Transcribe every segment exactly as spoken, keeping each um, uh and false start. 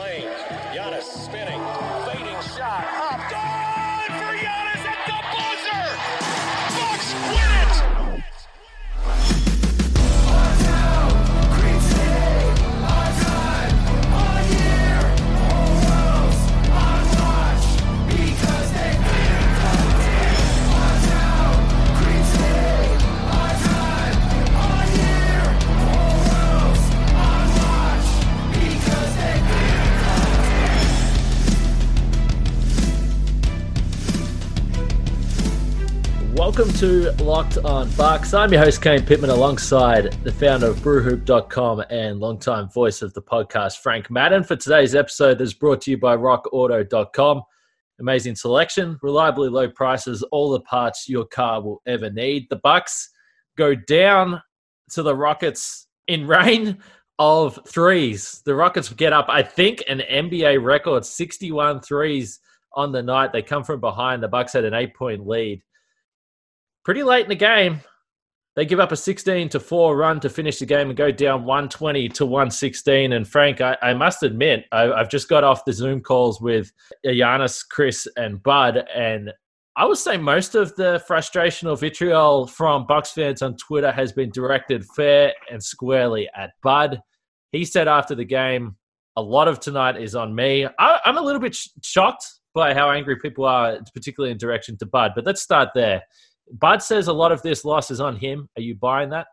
lane. Giannis spinning. Fading shot. Up. Good for Giannis at the buzzer. Bucks win it. Welcome to Locked on Bucks. I'm your host, Kane Pittman, alongside the founder of brew hoop dot com and longtime voice of the podcast, Frank Madden. For today's episode, that's brought to you by rock auto dot com. Amazing selection, reliably low prices, all the parts your car will ever need. The Bucks go down to the Rockets in rain of threes. The Rockets get up, I think, an N B A record, sixty-one threes on the night. They come from behind. The Bucks had an eight-point lead. Pretty late in the game, they give up a sixteen to four run to finish the game and go down one twenty to one sixteen. And Frank, I, I must admit, I, I've just got off the Zoom calls with Giannis, Chris, and Bud, and I would say most of the frustration or vitriol from Bucks fans on Twitter has been directed fair and squarely at Bud. He said after the game, a lot of tonight is on me. I, I'm a little bit sh- shocked by how angry people are, particularly in direction to Bud, but let's start there. Bud says a lot of this loss is on him. Are you buying that?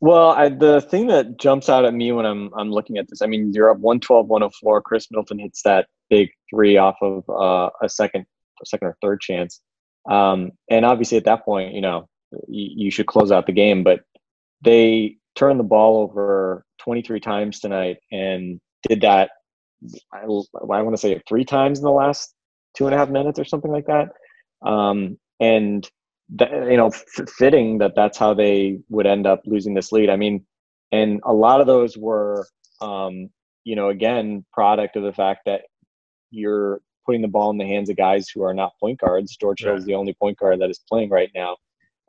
Well, I, the thing that jumps out at me when I'm I'm looking at this, I mean, you're up one twelve, one oh four. Chris Middleton hits that big three off of uh, a second, second or third chance, um, and obviously at that point, you know, you, you should close out the game. But they turned the ball over twenty-three times tonight, and did that. I, I want to say three times in the last two and a half minutes or something like that, um, and. That, you know, f- fitting that that's how they would end up losing this lead. I mean, and a lot of those were, um, you know, again, product of the fact that you're putting the ball in the hands of guys who are not point guards. George Hill is the only point guard that is playing right now.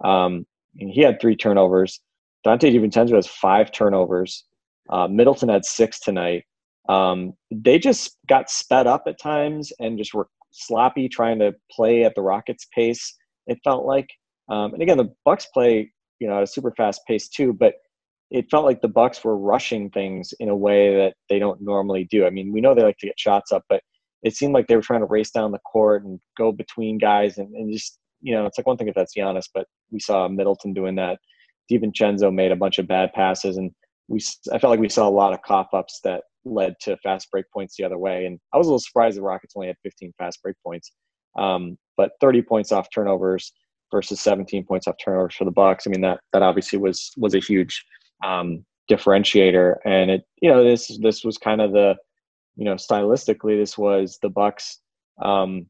Um, and he had three turnovers. Dante DiVincenzo has five turnovers. Uh, Middleton had six tonight. Um, they just got sped up at times and just were sloppy trying to play at the Rockets' pace. It felt like, um, and again, the Bucks play, you know, at a super fast pace too, but it felt like the Bucks were rushing things in a way that they don't normally do. I mean, we know they like to get shots up, but it seemed like they were trying to race down the court and go between guys and, and just, you know, it's like one thing if that's Giannis, but we saw Middleton doing that. DiVincenzo made a bunch of bad passes, and we I felt like we saw a lot of cough-ups that led to fast break points the other way. And I was a little surprised the Rockets only had fifteen fast break points. Um, but thirty points off turnovers versus seventeen points off turnovers for the Bucks. I mean, that, that obviously was, was a huge, um, differentiator. And it, you know, this, this was kind of the, you know, stylistically, this was the Bucks, um,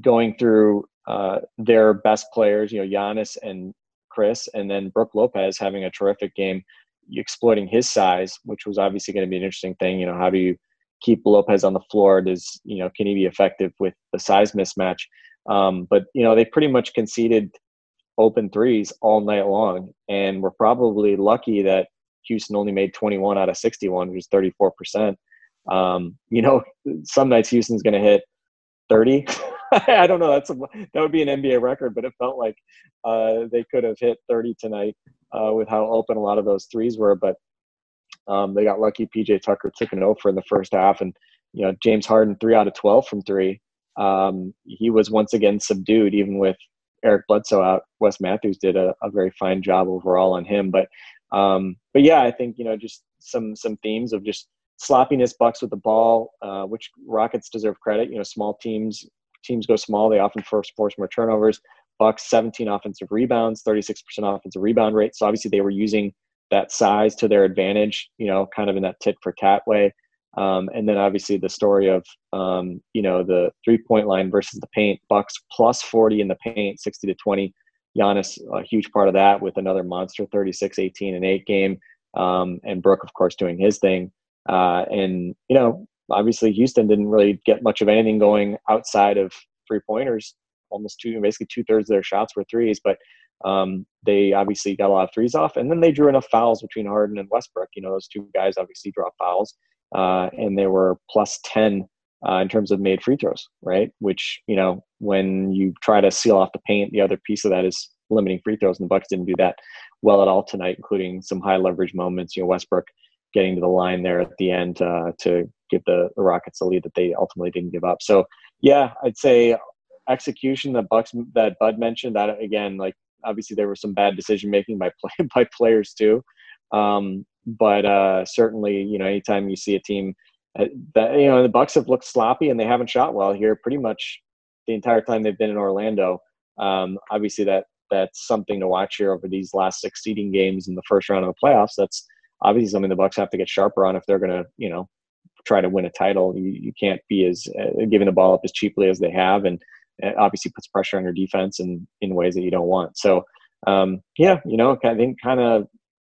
going through, uh, their best players, you know, Giannis and Chris, and then Brooke Lopez having a terrific game, exploiting his size, which was obviously going to be an interesting thing. You know, how do you keep Lopez on the floor? Does, you know, can he be effective with the size mismatch? Um, but, you know, they pretty much conceded open threes all night long, and we're probably lucky that Houston only made twenty-one out of sixty-one, which is thirty-four percent. Um, you know, some nights Houston's going to hit thirty. I don't know. That's a, that would be an N B A record, but it felt like uh, they could have hit thirty tonight uh, with how open a lot of those threes were. But Um, they got lucky. P J Tucker took an over in the first half, and, you know, James Harden, three out of twelve from three. Um, he was once again subdued, even with Eric Bledsoe out. Wes Matthews did a, a very fine job overall on him. But, um, but yeah, I think, you know, just some, some themes of just sloppiness, Bucks with the ball, uh, which Rockets deserve credit. You know, small teams, teams go small. They often force more turnovers. Bucks, seventeen offensive rebounds, thirty-six percent offensive rebound rate. So obviously they were using that size to their advantage, you know, kind of in that tit for tat way. Um, and then obviously the story of, um, you know, the three point line versus the paint. Bucks plus forty in the paint, sixty to twenty. Giannis, a huge part of that with another monster thirty-six, eighteen and eight game. Um, and Brooke, of course, doing his thing. Uh, and, you know, obviously Houston didn't really get much of anything going outside of three pointers. Almost two, basically two thirds of their shots were threes, but Um, they obviously got a lot of threes off, and then they drew enough fouls between Harden and Westbrook. You know, those two guys obviously dropped fouls, uh, and they were plus ten uh, in terms of made free throws, right? Which, you know, when you try to seal off the paint, the other piece of that is limiting free throws, and the Bucks didn't do that well at all tonight, including some high leverage moments. You know, Westbrook getting to the line there at the end uh, to give the, the Rockets a lead that they ultimately didn't give up. So, yeah, I'd say execution, the Bucks that Bud mentioned, that again, like, obviously there was some bad decision making by play, by players too, um, but uh, certainly, you know, anytime you see a team that, you know, the Bucks have looked sloppy and they haven't shot well here pretty much the entire time they've been in Orlando. Um, obviously, that that's something to watch here over these last six seeding games in the first round of the playoffs. That's obviously something the Bucks have to get sharper on if they're going to, you know, try to win a title. You, you can't be as uh, giving the ball up as cheaply as they have, and it obviously puts pressure on your defense and in ways that you don't want. So, um, yeah, you know, I think kind of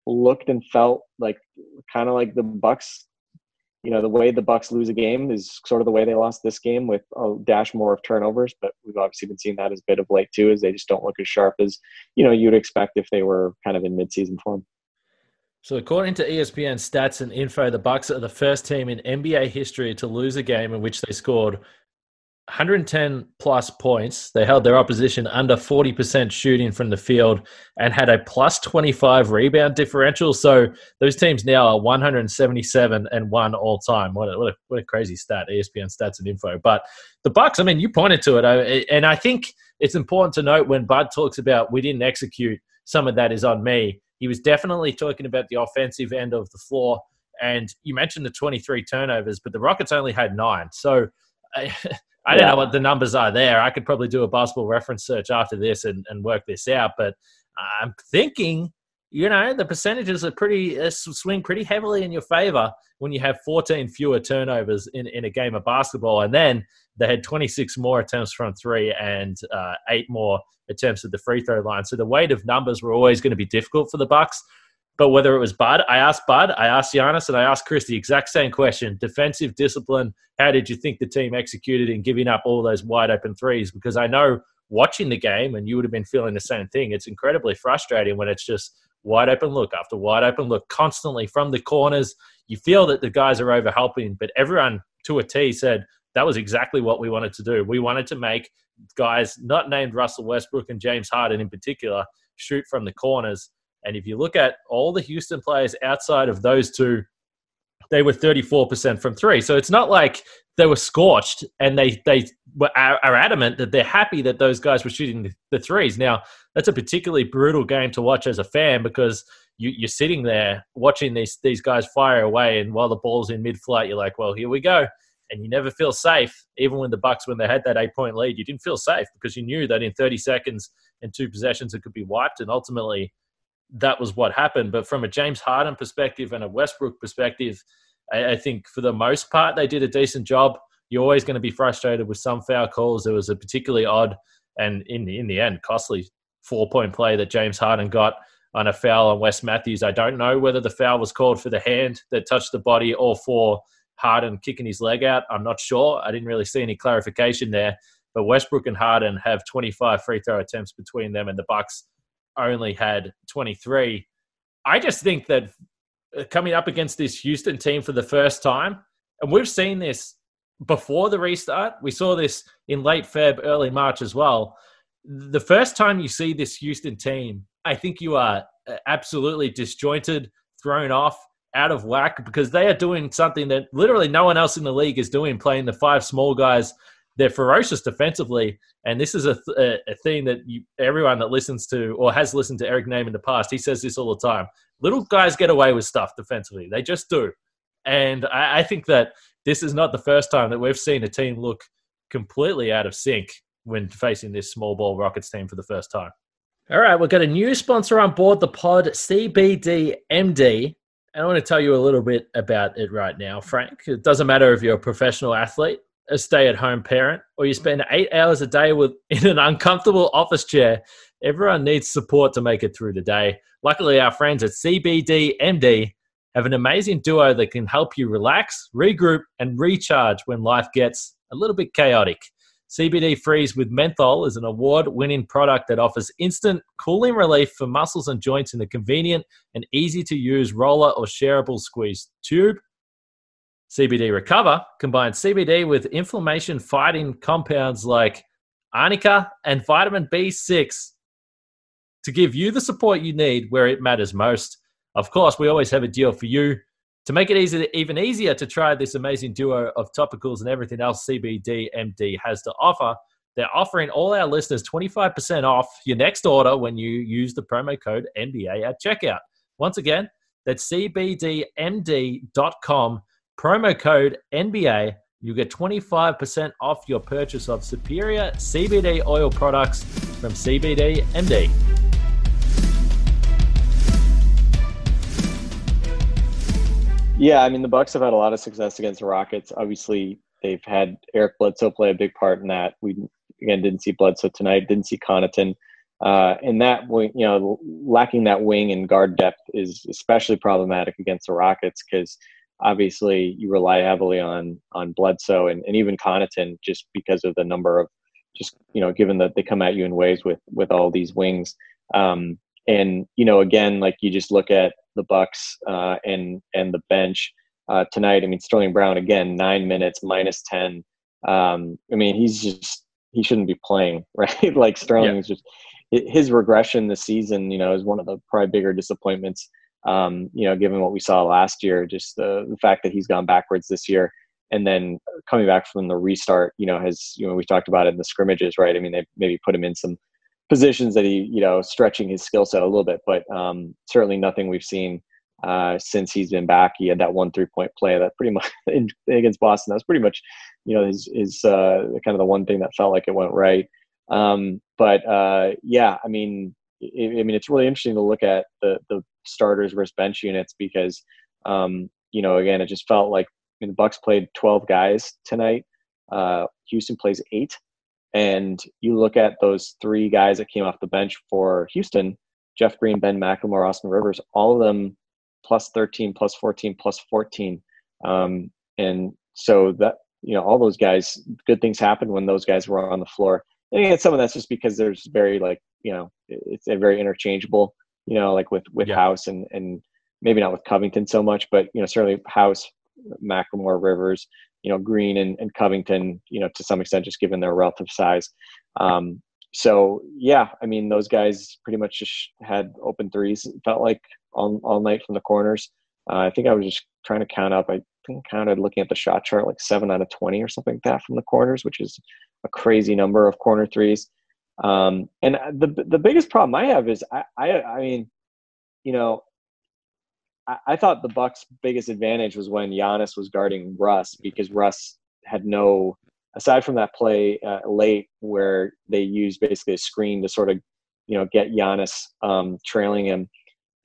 looked and felt like kind of like the Bucks, you know, the way the Bucks lose a game is sort of the way they lost this game, with a dash more of turnovers. But we've obviously been seeing that as a bit of late too, as they just don't look as sharp as, you know, you'd expect if they were kind of in midseason form. So according to E S P N stats and info, the Bucks are the first team in N B A history to lose a game in which they scored one hundred ten plus points. They held their opposition under forty percent shooting from the field and had a plus twenty-five rebound differential. So those teams now are one hundred seventy-seven and one all time. What a, what a, what a crazy stat, E S P N stats and info. But the Bucks, I mean, you pointed to it. And I think it's important to note when Bud talks about we didn't execute, some of that is on me. He was definitely talking about the offensive end of the floor. And you mentioned the twenty-three turnovers, but the Rockets only had nine. So I, I don't yeah. know what the numbers are there. I could probably do a basketball reference search after this and, and work this out. But I'm thinking, you know, the percentages are pretty uh, swing pretty heavily in your favor when you have fourteen fewer turnovers in, in a game of basketball. And then they had twenty-six more attempts from three and uh, eight more attempts at the free throw line. So the weight of numbers were always going to be difficult for the Bucks. But whether it was Bud, I asked Bud, I asked Giannis, and I asked Chris the exact same question. Defensive discipline, how did you think the team executed in giving up all those wide-open threes? Because I know watching the game, and you would have been feeling the same thing, it's incredibly frustrating when it's just wide-open look after wide-open look constantly from the corners. You feel that the guys are over-helping, but everyone to a T said, that was exactly what we wanted to do. We wanted to make guys not named Russell Westbrook and James Harden in particular shoot from the corners. And if you look at all the Houston players outside of those two, they were thirty-four percent from three. So it's not like they were scorched, and they, they were, are adamant that they're happy that those guys were shooting the threes. Now, that's a particularly brutal game to watch as a fan, because you, you're sitting there watching these, these guys fire away, and while the ball's in mid-flight, you're like, well, here we go. And you never feel safe. Even when the Bucks, when they had that eight-point lead, you didn't feel safe because you knew that in thirty seconds and two possessions, it could be wiped, and ultimately – that was what happened. But from a James Harden perspective and a Westbrook perspective, I, I think for the most part, they did a decent job. You're always going to be frustrated with some foul calls. There was a particularly odd and in the, in the end, costly four-point play that James Harden got on a foul on Wes Matthews. I don't know whether the foul was called for the hand that touched the body or for Harden kicking his leg out. I'm not sure. I didn't really see any clarification there. But Westbrook and Harden have twenty-five free throw attempts between them, and the Bucks only had twenty-three. I just think that coming up against this Houston team for the first time, and we've seen this before the restart, we saw this in late Feb, early March as well. The first time you see this Houston team, I think you are absolutely disjointed, thrown off, out of whack, because they are doing something that literally no one else in the league is doing, playing the five small guys. They're ferocious defensively, and this is a, a, a thing that you, everyone that listens to or has listened to Eric Name in the past, he says this all the time. Little guys get away with stuff defensively. They just do. And I, I think that this is not the first time that we've seen a team look completely out of sync when facing this small ball Rockets team for the first time. All right, we've got a new sponsor on board the pod, C B D M D. And I want to tell you a little bit about it right now, Frank. It doesn't matter if you're a professional athlete, a stay-at-home parent, or you spend eight hours a day with in an uncomfortable office chair, everyone needs support to make it through the day. Luckily, our friends at C B D M D have an amazing duo that can help you relax, regroup, and recharge when life gets a little bit chaotic. C B D Freeze with Menthol is an award-winning product that offers instant cooling relief for muscles and joints in a convenient and easy-to-use roller or shareable squeeze tube. C B D Recover combines C B D with inflammation-fighting compounds like arnica and vitamin B six to give you the support you need where it matters most. Of course, we always have a deal for you. To make it easy, even easier to try this amazing duo of topicals and everything else C B D M D has to offer, they're offering all our listeners twenty-five percent off your next order when you use the promo code N B A at checkout. Once again, that's C B D M D dot com, promo code N B A. You get twenty-five percent off your purchase of superior C B D oil products from C B D M D. Yeah, I mean, the Bucks have had a lot of success against the Rockets. Obviously, they've had Eric Bledsoe play a big part in that. We, again, didn't see Bledsoe tonight, didn't see Connaughton. Uh, and that, you know, lacking that wing and guard depth is especially problematic against the Rockets because obviously you rely heavily on on Bledsoe and, and even Connaughton just because of the number of just, you know, given that they come at you in ways with, with all these wings. Um, and, you know, again, like you just look at the Bucks uh, and and the bench uh, tonight. I mean, Sterling Brown again, nine minutes minus ten. Um, I mean, he's just he shouldn't be playing, right? Like Sterling's yeah. just his regression this season. You know, is one of the probably bigger disappointments. Um, you know, given what we saw last year, just the, the fact that he's gone backwards this year, and then coming back from the restart. You know, has you know we talked about it in the scrimmages, right? I mean, they maybe put him in some positions that he, you know, stretching his skill set a little bit, but um, certainly nothing we've seen uh, since he's been back. He had that one three-point play that pretty much against Boston. That was pretty much, you know, his his uh, kind of the one thing that felt like it went right. Um, but uh, yeah, I mean, it, I mean, it's really interesting to look at the the starters versus bench units because, um, you know, again, it just felt like I mean, the Bucks played twelve guys tonight. Uh, Houston plays eight. And you look at those three guys that came off the bench for Houston, Jeff Green, Ben McLemore, Austin Rivers, all of them plus thirteen, plus fourteen, plus fourteen. Um, and so that, you know, all those guys, good things happened when those guys were on the floor. And again, some of that's just because there's very like, you know, it's a very interchangeable, you know, like with, with yeah. House and, and maybe not with Covington so much, but, you know, certainly House, McLemore, Rivers, you know, Green and, and Covington, you know, to some extent, just given their relative size. Um, so, yeah, I mean, those guys pretty much just had open threes, it felt like, all, all night from the corners. Uh, I think I was just trying to count up. I think I counted looking at the shot chart, like seven out of twenty or something like that from the corners, which is a crazy number of corner threes. Um, and the the biggest problem I have is, I, I, I mean, you know, I thought the Bucks' biggest advantage was when Giannis was guarding Russ because Russ had no, aside from that play uh, late where they used basically a screen to sort of, you know, get Giannis um, trailing him.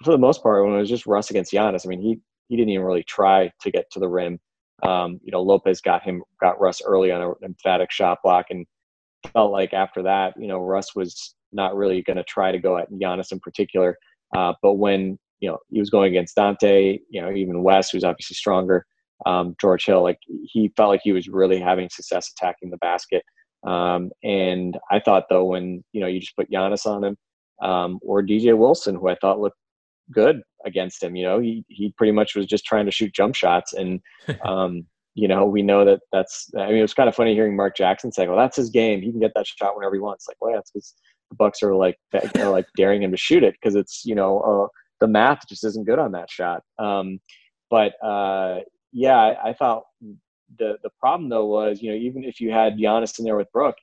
For the most part, when it was just Russ against Giannis, I mean, he he didn't even really try to get to the rim. Um, you know, Lopez got him, got Russ early on an emphatic shot block and felt like after that, you know, Russ was not really going to try to go at Giannis in particular. Uh, but when you know, he was going against Dante, you know, even Wes, who's obviously stronger, um, George Hill, like he felt like he was really having success attacking the basket. Um, and I thought, though, when, you know, you just put Giannis on him um, or D J Wilson, who I thought looked good against him, you know, he, he pretty much was just trying to shoot jump shots. And, um, you know, we know that that's – I mean, it was kind of funny hearing Mark Jackson say, well, that's his game. He can get that shot whenever he wants. Like, well, that's because the Bucks are like, are like daring him to shoot it because it's, you know uh, – the math just isn't good on that shot. Um, but uh, yeah, I, I thought the the problem though was, you know, even if you had Giannis in there with Brooke,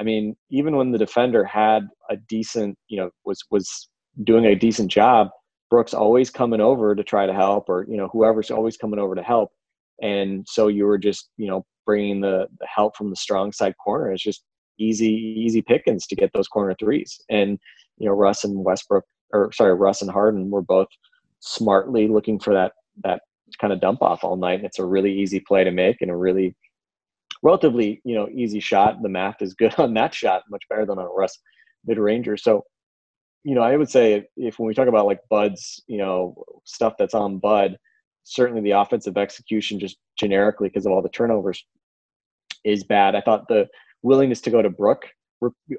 I mean, even when the defender had a decent, you know, was, was doing a decent job, Brooke's always coming over to try to help or, you know, whoever's always coming over to help. And so you were just, you know, bringing the, the help from the strong side corner. It's just easy, easy pickings to get those corner threes. And, you know, Russ and Westbrook, or sorry, Russ and Harden were both smartly looking for that that kind of dump off all night. And it's a really easy play to make and a really relatively, you know, easy shot. The math is good on that shot, much better than on Russ mid-ranger. So, you know, I would say if when we talk about like Bud's, you know, stuff that's on Bud, certainly the offensive execution just generically because of all the turnovers is bad. I thought the willingness to go to Brooke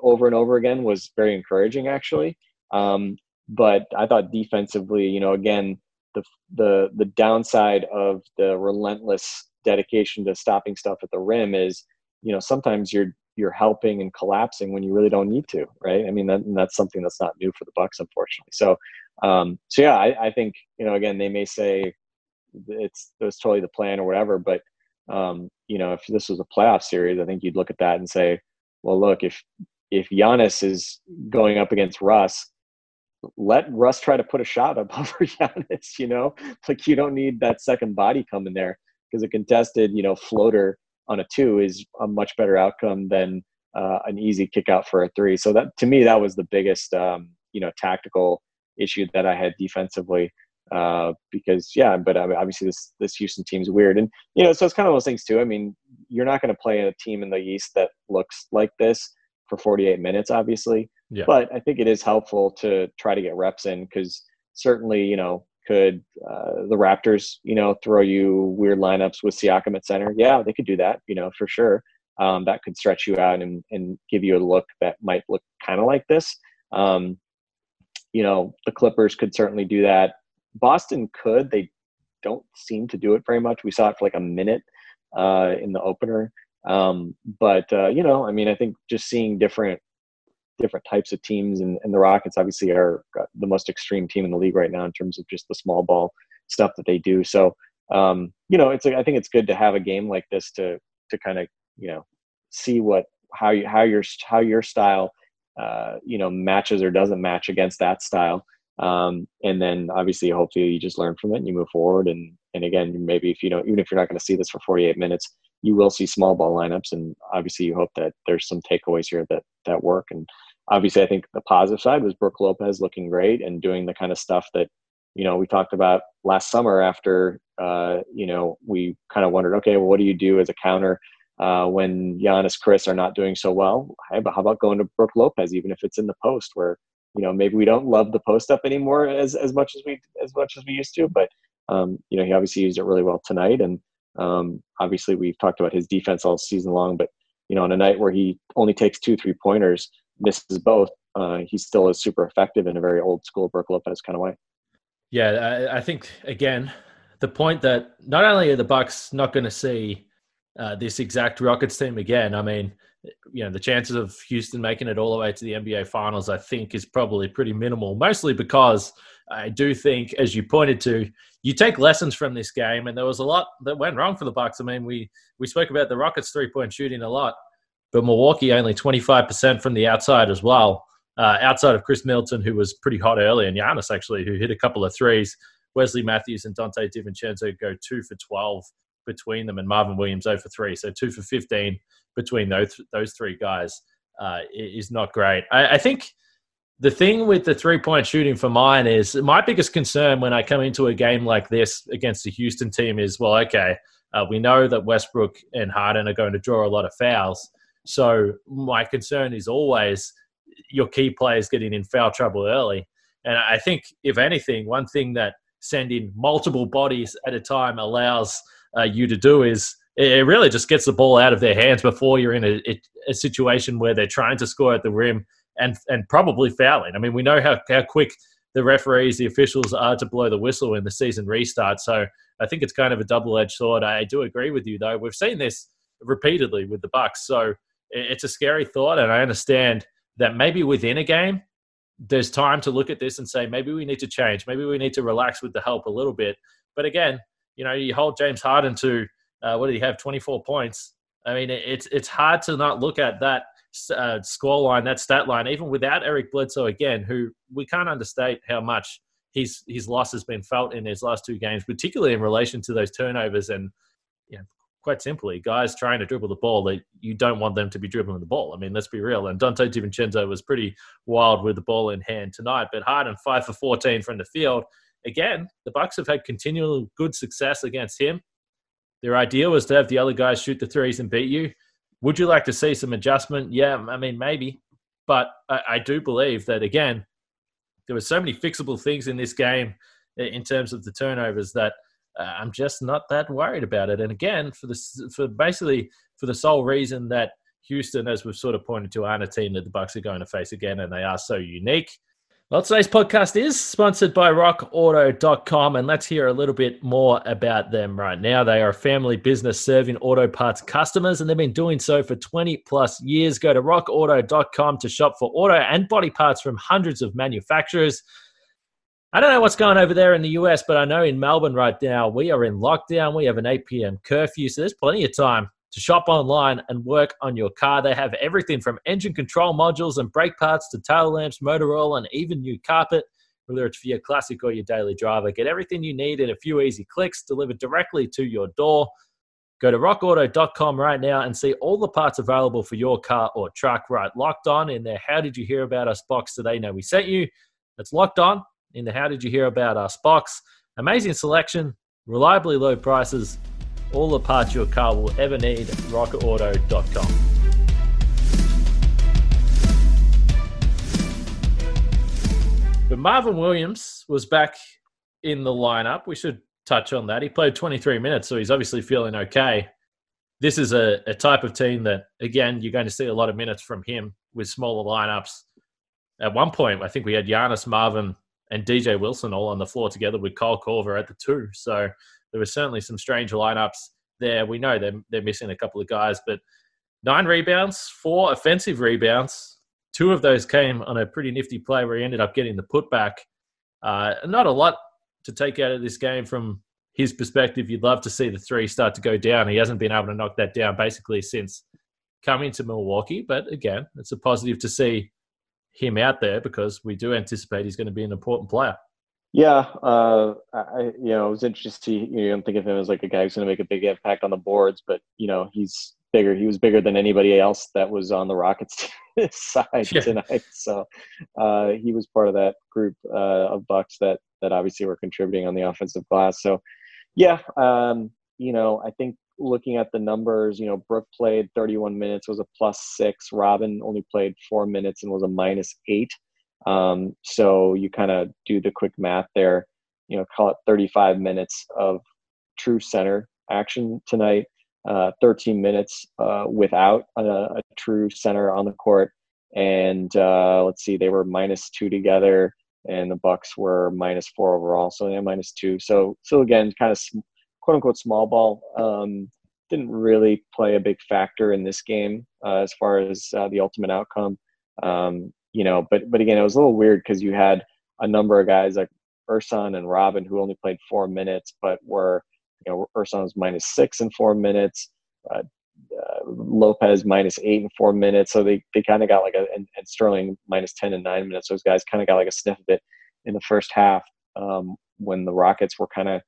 over and over again was very encouraging, actually. Um, but I thought defensively, you know, again, the the the downside of the relentless dedication to stopping stuff at the rim is, you know, sometimes you're you're helping and collapsing when you really don't need to, right? I mean, that, that's something that's not new for the Bucks, unfortunately. So, um, so yeah, I, I think, you know, again, they may say it's it was totally the plan or whatever, but um, you know, if this was a playoff series, I think you'd look at that and say, well, look, if if Giannis is going up against Russ, let Russ try to put a shot up over Giannis, you know? Like, you don't need that second body coming there, because a contested, you know, floater on a two is a much better outcome than uh, an easy kick out for a three. So that, to me, that was the biggest, um, you know, tactical issue that I had defensively, uh, because yeah, but I mean, obviously this, this Houston team's weird. And, you know, so it's kind of those things too. I mean, you're not going to play a team in the East that looks like this for forty-eight minutes, obviously. Yeah. But I think it is helpful to try to get reps in, because certainly, you know, could uh, the Raptors, you know, throw you weird lineups with Siakam at center? Yeah, they could do that, you know, for sure. Um, that could stretch you out and, and give you a look that might look kind of like this. Um, you know, the Clippers could certainly do that. Boston could. They don't seem to do it very much. We saw it for like a minute uh, in the opener. Um, but, uh, you know, I mean, I think just seeing different different types of teams, and, and the Rockets obviously are the most extreme team in the league right now in terms of just the small ball stuff that they do. So, um, you know, it's, I think it's good to have a game like this to, to kind of, you know, see what, how you, how your, how your style, uh, you know, matches or doesn't match against that style. Um, and then obviously, hopefully you just learn from it and you move forward. And, and again, maybe if you don't, even if you're not going to see this for forty-eight minutes, you will see small ball lineups. And obviously you hope that there's some takeaways here that, that work. And obviously I think the positive side was Brooke Lopez looking great and doing the kind of stuff that, you know, we talked about last summer after, uh, you know, we kind of wondered, okay, well, what do you do as a counter uh, when Giannis, Chris are not doing so well? Hey, but how about going to Brooke Lopez, even if it's in the post where, you know, maybe we don't love the post up anymore as, as much as we, as much as we used to, but um, you know, he obviously used it really well tonight. And, Um, obviously we've talked about his defense all season long, but you know, on a night where he only takes two three pointers, misses both, uh, he still is super effective in a very old school Brooke Lopez kind of way. Yeah. I, I think again, the point that not only are the Bucks not going to see, uh, this exact Rockets team again, I mean, you know, the chances of Houston making it all the way to the N B A finals, I think is probably pretty minimal, mostly because I do think, as you pointed to, you take lessons from this game, and there was a lot that went wrong for the Bucks. I mean, we, we spoke about the Rockets' three-point shooting a lot, but Milwaukee only twenty-five percent from the outside as well, uh, outside of Chris Middleton, who was pretty hot early, and Giannis, actually, who hit a couple of threes. Wesley Matthews and Dante DiVincenzo go two for twelve between them, and Marvin Williams zero for three, so two for fifteen between those, those three guys uh, is not great. I, I think... The thing with the three-point shooting for mine is my biggest concern when I come into a game like this against the Houston team is, well, okay, uh, we know that Westbrook and Harden are going to draw a lot of fouls. So my concern is always your key players getting in foul trouble early. And I think, if anything, one thing that sending multiple bodies at a time allows uh, you to do is it really just gets the ball out of their hands before you're in a, a situation where they're trying to score at the rim and and probably fouling. I mean, we know how, how quick the referees, the officials are to blow the whistle in the season restart. So I think it's kind of a double-edged sword. I do agree with you, though. We've seen this repeatedly with the Bucks. So it's a scary thought, and I understand that maybe within a game, there's time to look at this and say, maybe we need to change. Maybe we need to relax with the help a little bit. But again, you know, you hold James Harden to, uh, what did he have, twenty-four points. I mean, it's it's hard to not look at that Uh, score line, that stat line, even without Eric Bledsoe again, who we can't understate how much his his loss has been felt in his last two games, particularly in relation to those turnovers and, you know, quite simply, guys trying to dribble the ball that you don't want them to be dribbling the ball. I mean, let's be real. And Dante DiVincenzo was pretty wild with the ball in hand tonight, but Harden five for fourteen from the field. Again, the Bucks have had continual good success against him. Their idea was to have the other guys shoot the threes and beat you. Would you like to see some adjustment? Yeah, I mean, maybe. But I, I do believe that, again, there were so many fixable things in this game in terms of the turnovers that uh, I'm just not that worried about it. And again, for the for basically for the sole reason that Houston, as we've sort of pointed to, aren't a team that the Bucks are going to face again, and they are so unique. Well, today's podcast is sponsored by rock auto dot com, and let's hear a little bit more about them right now. They are a family business serving auto parts customers, and they've been doing so for twenty plus years. Go to rock auto dot com to shop for auto and body parts from hundreds of manufacturers. I don't know what's going over there in the U S, but I know in Melbourne right now, we are in lockdown. We have an eight p.m. curfew, so there's plenty of time to shop online and work on your car. They have everything from engine control modules and brake parts to tail lamps, motor oil, and even new carpet. Whether it's for your classic or your daily driver, get everything you need in a few easy clicks delivered directly to your door. Go to rock auto dot com right now and see all the parts available for your car or truck. Right, Locked On in their How Did You Hear About Us box, so they know we sent you. That's Locked On in the How Did You Hear About Us box. Amazing selection, reliably low prices, all the parts your car will ever need, rock auto dot com. But Marvin Williams was back in the lineup. We should touch on that. He played twenty-three minutes, so he's obviously feeling okay. This is a, a type of team that, again, you're going to see a lot of minutes from him with smaller lineups. At one point, I think we had Giannis, Marvin, and D J Wilson all on the floor together with Kyle Korver at the two. So there were certainly some strange lineups there. We know they're, they're missing a couple of guys, but nine rebounds, four offensive rebounds. Two of those came on a pretty nifty play where he ended up getting the putback. Uh, not a lot to take out of this game from his perspective. You'd love to see the three start to go down. He hasn't been able to knock that down basically since coming to Milwaukee. But again, it's a positive to see him out there because we do anticipate he's going to be an important player. Yeah, uh, I you know it was interesting to see. You know, I'm thinking of him as like a guy who's going to make a big impact on the boards, but you know he's bigger. He was bigger than anybody else that was on the Rockets side yeah. tonight. So uh, he was part of that group uh, of Bucks that that obviously were contributing on the offensive glass. So yeah, um, you know I think looking at the numbers, you know Brooke played thirty-one minutes, was a plus six. Robin only played four minutes and was a minus eight. Um, so you kind of do the quick math there, you know, call it thirty-five minutes of true center action tonight, uh, thirteen minutes, uh, without a, a true center on the court. And, uh, let's see, they were minus two together and the Bucks were minus four overall. So they're minus two. So, so again, kind of sm- quote unquote small ball, um, didn't really play a big factor in this game, uh, as far as uh, the ultimate outcome. Um, You know, but but again, it was a little weird because you had a number of guys like Ersan and Robin who only played four minutes, but were, you know, Ersan was minus six in four minutes, uh, uh, Lopez minus eight in four minutes. So they, they kind of got like a, and, and Sterling minus ten in nine minutes. Those guys kind of got like a sniff of it in the first half um, when the Rockets were kind of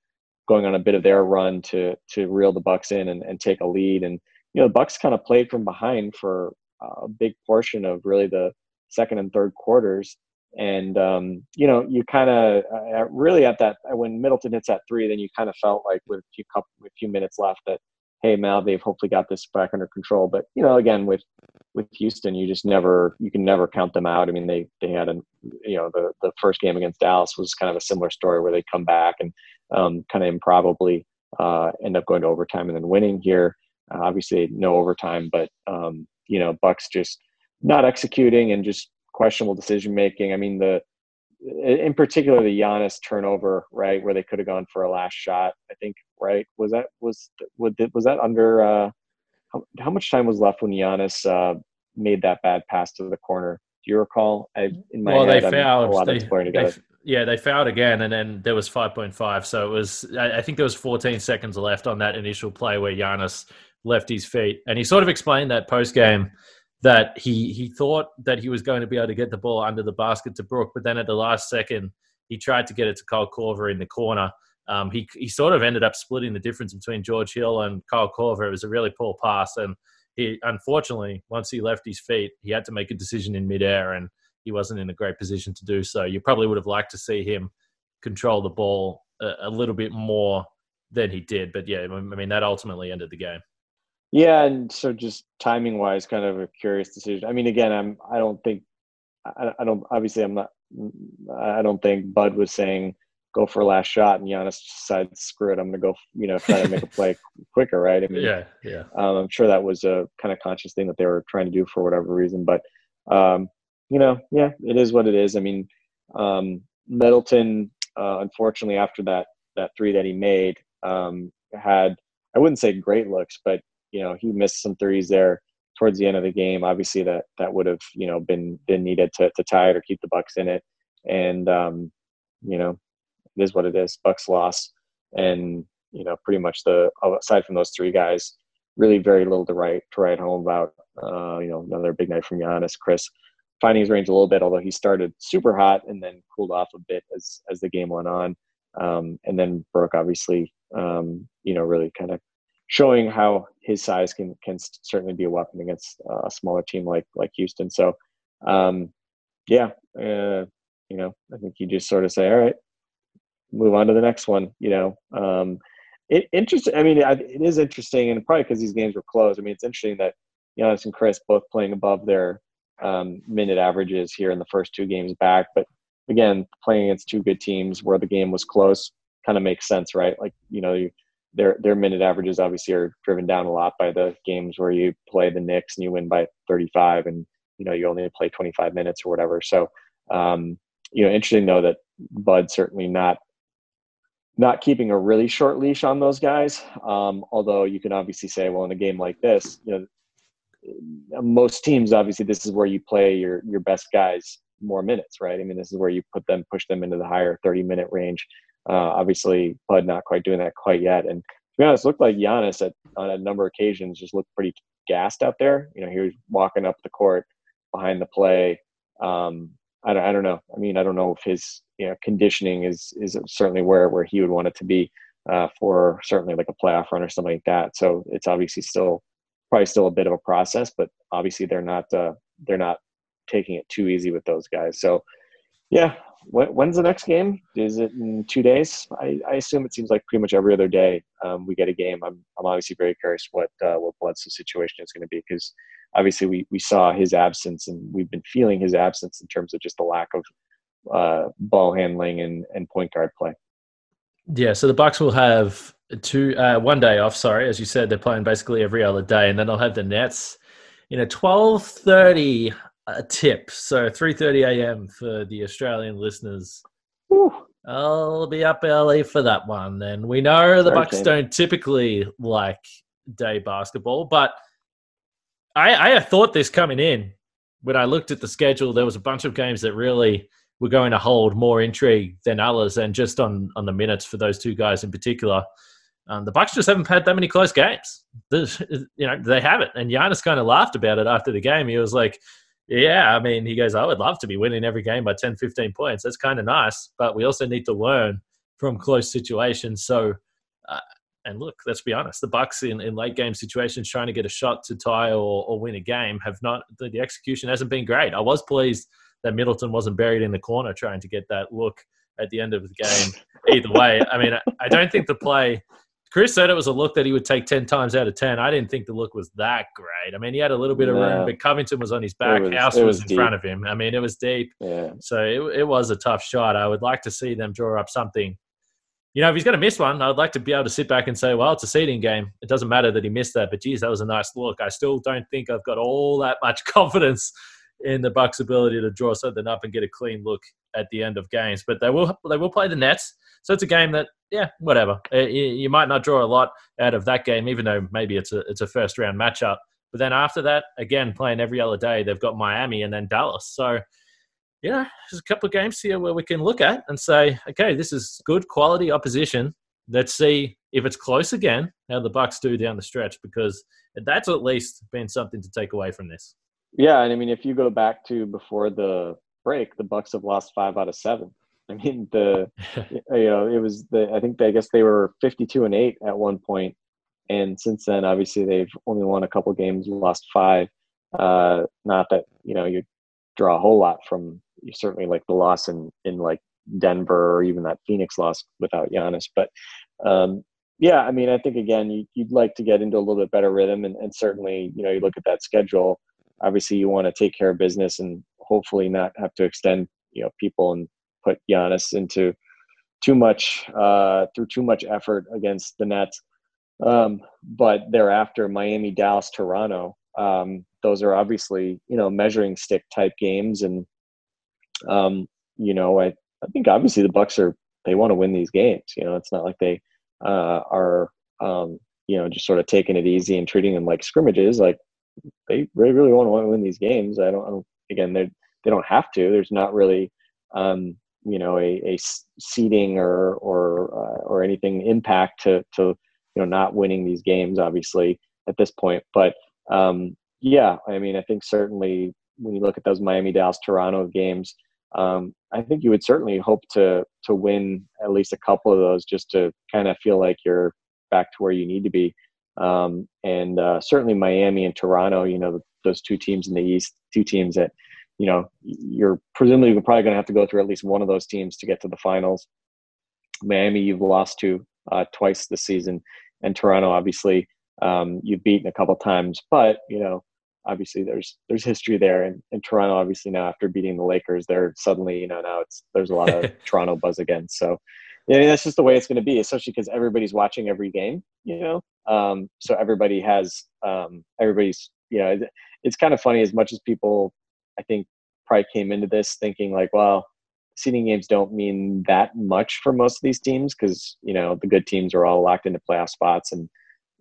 going on a bit of their run to to reel the Bucks in and, and take a lead. And, you know, the Bucks kind of played from behind for a big portion of really the second and third quarters. And, um, you know, you kind of uh, really at that, when Middleton hits that three, then you kind of felt like with a few couple, with a few minutes left that, hey, now they've hopefully got this back under control. But, you know, again, with, with Houston, you just never, you can never count them out. I mean, they, they had, an, you know, the, the first game against Dallas was kind of a similar story where they come back and um, kind of improbably uh, end up going to overtime and then winning here. Uh, obviously no overtime, but, um, you know, Bucks just, not executing and just questionable decision making. I mean, the in particular the Giannis turnover, right, where they could have gone for a last shot. I think, right, was that was was that under uh, how, how much time was left when Giannis uh, made that bad pass to the corner? Do you recall? I, in my well, head, they fouled. They, they, yeah, they fouled again, and then there was five point five. So it was. I, I think there was fourteen seconds left on that initial play where Giannis left his feet, and he sort of explained that post game. That he he thought that he was going to be able to get the ball under the basket to Brooke, but then at the last second, he tried to get it to Kyle Korver in the corner. Um, he he sort of ended up splitting the difference between George Hill and Kyle Korver. It was a really poor pass, and he unfortunately, once he left his feet, he had to make a decision in midair, and he wasn't in a great position to do so. You probably would have liked to see him control the ball a, a little bit more than he did, but yeah, I mean, that ultimately ended the game. Yeah, and so just timing wise, kind of a curious decision. I mean, again, I'm I don't think I, I don't obviously I'm not I don't think Bud was saying go for a last shot, and Giannis decides, screw it, I'm going to go, you know, try to make a play quicker, right? I mean, yeah, yeah. Um, I'm sure that was a kind of conscious thing that they were trying to do for whatever reason. But, um, you know, yeah, it is what it is. I mean, um, Middleton, uh, unfortunately, after that that three that he made, um, had, I wouldn't say great looks, but, you know, he missed some threes there towards the end of the game. Obviously, that that would have, you know, been been needed to, to tie it or keep the Bucks in it. And, um, you know, it is what it is. Bucks lost, and you know, pretty much the aside from those three guys, really very little to write to write home about. Uh, you know, another big night from Giannis. Chris finding his range a little bit, although he started super hot and then cooled off a bit as as the game went on. Um, and then Brooke, obviously, um, you know, really kind of showing how his size can can certainly be a weapon against a smaller team like like Houston. So, um, yeah, uh, you know, I think you just sort of say, all right, move on to the next one, you know. Um, it interesting. I mean, it is interesting, and probably because these games were close. I mean, it's interesting that Giannis and Chris both playing above their um, minute averages here in the first two games back. But again, playing against two good teams where the game was close kind of makes sense, right? Like, you know, you, their their minute averages obviously are driven down a lot by the games where you play the Knicks and you win by thirty-five, and you know you only play twenty-five minutes or whatever. So, um, you know, interesting though that Bud certainly not. Not keeping a really short leash on those guys, um, although you can obviously say, well, in a game like this, you know, most teams obviously this is where you play your your best guys more minutes, right? I mean, this is where you put them, push them into the higher thirty-minute range. Uh, obviously, Bud not quite doing that quite yet. And to be honest, it looked like Giannis at, on a number of occasions just looked pretty gassed out there. You know, he was walking up the court behind the play. Um, I don't, I don't know. I mean, I don't know if his you know conditioning is is certainly where where he would want it to be uh, for certainly like a playoff run or something like that. So it's obviously still probably still a bit of a process, but obviously they're not uh, they're not taking it too easy with those guys. So yeah, when, when's the next game? Is it in two days? I, I assume it seems like pretty much every other day um, we get a game. I'm I'm obviously very curious what uh, what Bledsoe's situation is going to be because. Obviously, we, we saw his absence, and we've been feeling his absence in terms of just the lack of uh, ball handling and, and point guard play. Yeah, so the Bucks will have two uh, one day off, sorry. As you said, they're playing basically every other day, and then they'll have the Nets in a twelve thirty uh, tip, so three thirty a.m. for the Australian listeners. Woo. I'll be up early for that one. And we know the Bucks don't typically like day basketball, but – I, I thought this coming in. When I looked at the schedule, there was a bunch of games that really were going to hold more intrigue than others, and just on, on the minutes for those two guys in particular. Um, the Bucks just haven't had that many close games. This, you know, they haven't. And Giannis kind of laughed about it after the game. He was like, yeah, I mean, he goes, I would love to be winning every game by ten, fifteen points. That's kind of nice, but we also need to learn from close situations. So, uh, and look, let's be honest, the Bucks in, in late game situations trying to get a shot to tie or, or win a game have not, the, the execution hasn't been great. I was pleased that Middleton wasn't buried in the corner trying to get that look at the end of the game. Either way, I mean, I, I don't think the play, Chris said it was a look that he would take ten times out of ten. I didn't think the look was that great. I mean, he had a little bit of no. room, but Covington was on his back. Was, House was, was in deep. front of him. I mean, it was deep. Yeah. So it, it was a tough shot. I would like to see them draw up something. You know, if he's going to miss one, I'd like to be able to sit back and say, well, it's a seeding game. It doesn't matter that he missed that, but, geez, that was a nice look. I still don't think I've got all that much confidence in the Bucks' ability to draw something up and get a clean look at the end of games. But they will they will play the Nets, so it's a game that, yeah, whatever. You might not draw a lot out of that game, even though maybe it's a, it's a first-round matchup. But then after that, again, playing every other day, they've got Miami and then Dallas. So... you know, there's a couple of games here where we can look at and say, okay, this is good quality opposition. Let's see if it's close again, how the Bucks do down the stretch, because that's at least been something to take away from this. Yeah, and I mean, if you go back to before the break, the Bucks have lost five out of seven. I mean, the you know, it was the I think they, I guess they were fifty-two and eight at one point, and since then, obviously, they've only won a couple games, lost five. Uh, not that you know you draw a whole lot from. You certainly like the loss in, in like Denver or even that Phoenix loss without Giannis. But um, yeah, I mean, I think again, you, you'd like to get into a little bit better rhythm and, and certainly, you know, you look at that schedule, obviously you want to take care of business and hopefully not have to extend, you know, people and put Giannis into too much uh, through too much effort against the Nets. Um, but thereafter, Miami, Dallas, Toronto, um, those are obviously, you know, measuring stick type games. And, um, you know, I, I think obviously the Bucks are, they want to win these games. You know, it's not like they uh, are, um, you know, just sort of taking it easy and treating them like scrimmages. Like they really, really want to win these games. I don't, I don't again, they they don't have to, there's not really, um, you know, a, a seeding or, or, uh, or anything impact to, to, you know, not winning these games, obviously, at this point. But um, yeah, I mean, I think certainly when you look at those Miami, Dallas, Toronto games, um, I think you would certainly hope to to win at least a couple of those just to kind of feel like you're back to where you need to be. Um, and uh, certainly Miami and Toronto, you know, those two teams in the East, two teams that, you know, you're presumably probably going to have to go through at least one of those teams to get to the finals. Miami, you've lost to Uh, twice this season, and Toronto, obviously, um, you've beaten a couple times, but you know, obviously there's, there's history there. And, and Toronto, obviously now after beating the Lakers, they're suddenly, you know, now it's, there's a lot of Toronto buzz again. So yeah, that's just the way it's going to be, especially because everybody's watching every game, you know? Um, so everybody has, um, everybody's, you know, it, it's kind of funny, as much as people, I think, probably came into this thinking like, well, seeding games don't mean that much for most of these teams because, you know, the good teams are all locked into playoff spots and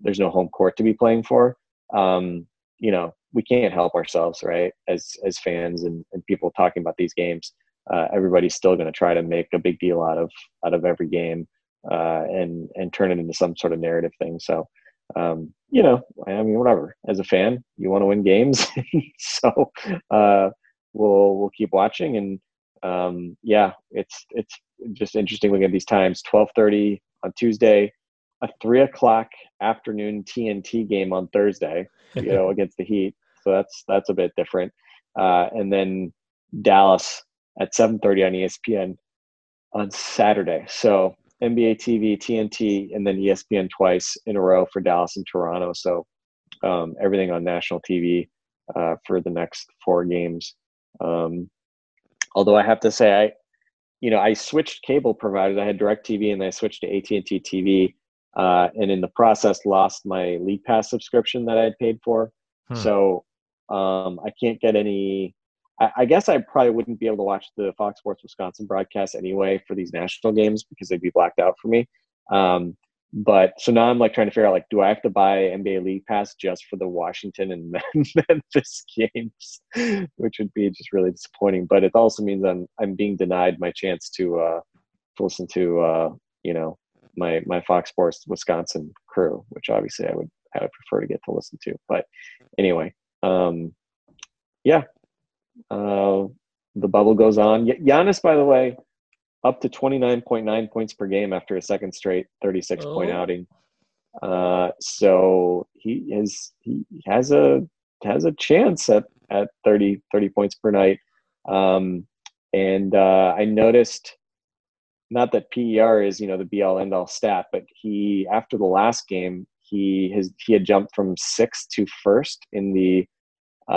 there's no home court to be playing for. Um, you know, we can't help ourselves, right, as as fans and, and people talking about these games. Uh, everybody's still going to try to make a big deal out of out of every game uh, and, and turn it into some sort of narrative thing. So, um, you know, I mean, whatever. As a fan, you want to win games. so uh, we'll we'll keep watching and, Um, yeah, it's, it's just interesting looking at these times. twelve thirty on Tuesday, a three o'clock afternoon T N T game on Thursday, you know, against the Heat. So that's, that's a bit different. Uh, and then Dallas at seven thirty on E S P N on Saturday. So N B A T V, T N T, and then E S P N twice in a row for Dallas and Toronto. So, um, everything on national T V, uh, for the next four games. Um, Although I have to say, I, you know, I switched cable providers. I had DirecTV and I switched to A T and T T V, uh, and in the process lost my League Pass subscription that I had paid for. Hmm. So um, I can't get any. I, I guess I probably wouldn't be able to watch the Fox Sports Wisconsin broadcast anyway for these national games because they'd be blacked out for me. Um, but so now I'm like trying to figure out like, do I have to buy N B A League Pass just for the Washington and Memphis games, which would be just really disappointing. But it also means I'm I'm being denied my chance to uh, to listen to uh, you know my my Fox Sports Wisconsin crew, which obviously I would I would prefer to get to listen to. But anyway, um, yeah, uh, the bubble goes on. Y- Giannis, by the way, up to twenty-nine point nine points per game after a second straight thirty-six point oh. outing. Uh, so he is, he has a, has a chance at, at thirty, thirty points per night. Um, and uh, I noticed, not that P E R is, you know, the be all end all stat, but he, after the last game, he has, he had jumped from sixth to first in the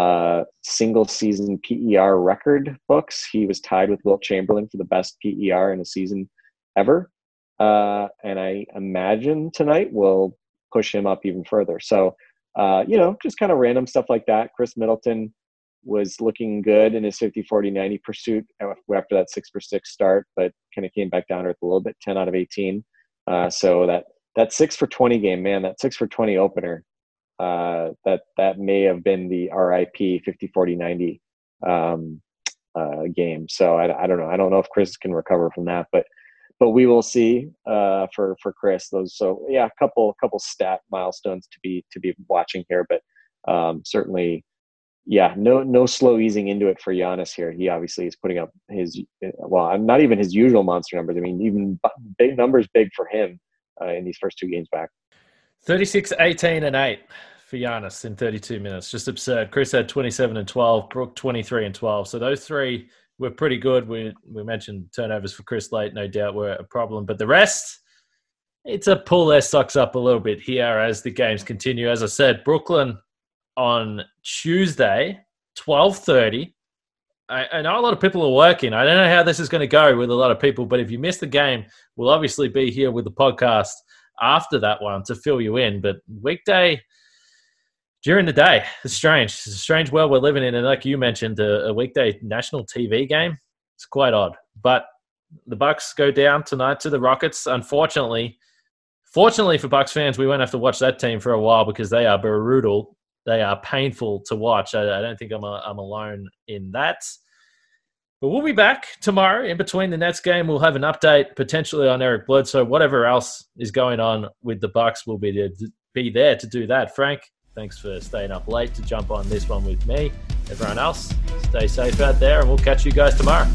Uh, single season P E R record books. He was tied with Wilt Chamberlain for the best P E R in a season ever. Uh, and I imagine tonight will push him up even further. So, uh, you know, just kind of random stuff like that. Chris Middleton was looking good in his fifty, forty, ninety pursuit after that six for six start, but kind of came back down to earth a little bit, ten out of eighteen. Uh, so that, that six for 20 game, man, that six for 20 opener, Uh, that that may have been the R I P fifty forty ninety um, uh, game. So I, I don't know. I don't know if Chris can recover from that, but but we will see uh, for for Chris. Those so yeah, a couple couple stat milestones to be to be watching here, but um, certainly yeah, no no slow easing into it for Giannis here. He obviously is putting up his well, not even his usual monster numbers. I mean, even big numbers big for him uh, in these first two games back. thirty-six, eighteen, and eight for Giannis in thirty-two minutes. Just absurd. Chris had twenty-seven and twelve. Brooke, twenty-three and twelve. So those three were pretty good. We we mentioned turnovers for Chris late, no doubt were a problem. But the rest, it's a pull their socks up a little bit here as the games continue. As I said, Brooklyn on Tuesday, twelve thirty. I, I know a lot of people are working. I don't know how this is going to go with a lot of people, but if you missed the game, we'll obviously be here with the podcast after that one to fill you in. But weekday, during the day, it's strange. It's a strange world we're living in. And like you mentioned, a, a weekday national T V game, it's quite odd. But the Bucks go down tonight to the Rockets. Unfortunately, fortunately for Bucks fans, we won't have to watch that team for a while because they are brutal. They are painful to watch. I, I don't think I'm a, I'm alone in that. But we'll be back tomorrow. In between the Nets game, we'll have an update potentially on Eric Bledsoe. Whatever else is going on with the Bucks, we'll be there, be there to do that. Frank, thanks for staying up late to jump on this one with me. Everyone else, stay safe out there, and we'll catch you guys tomorrow.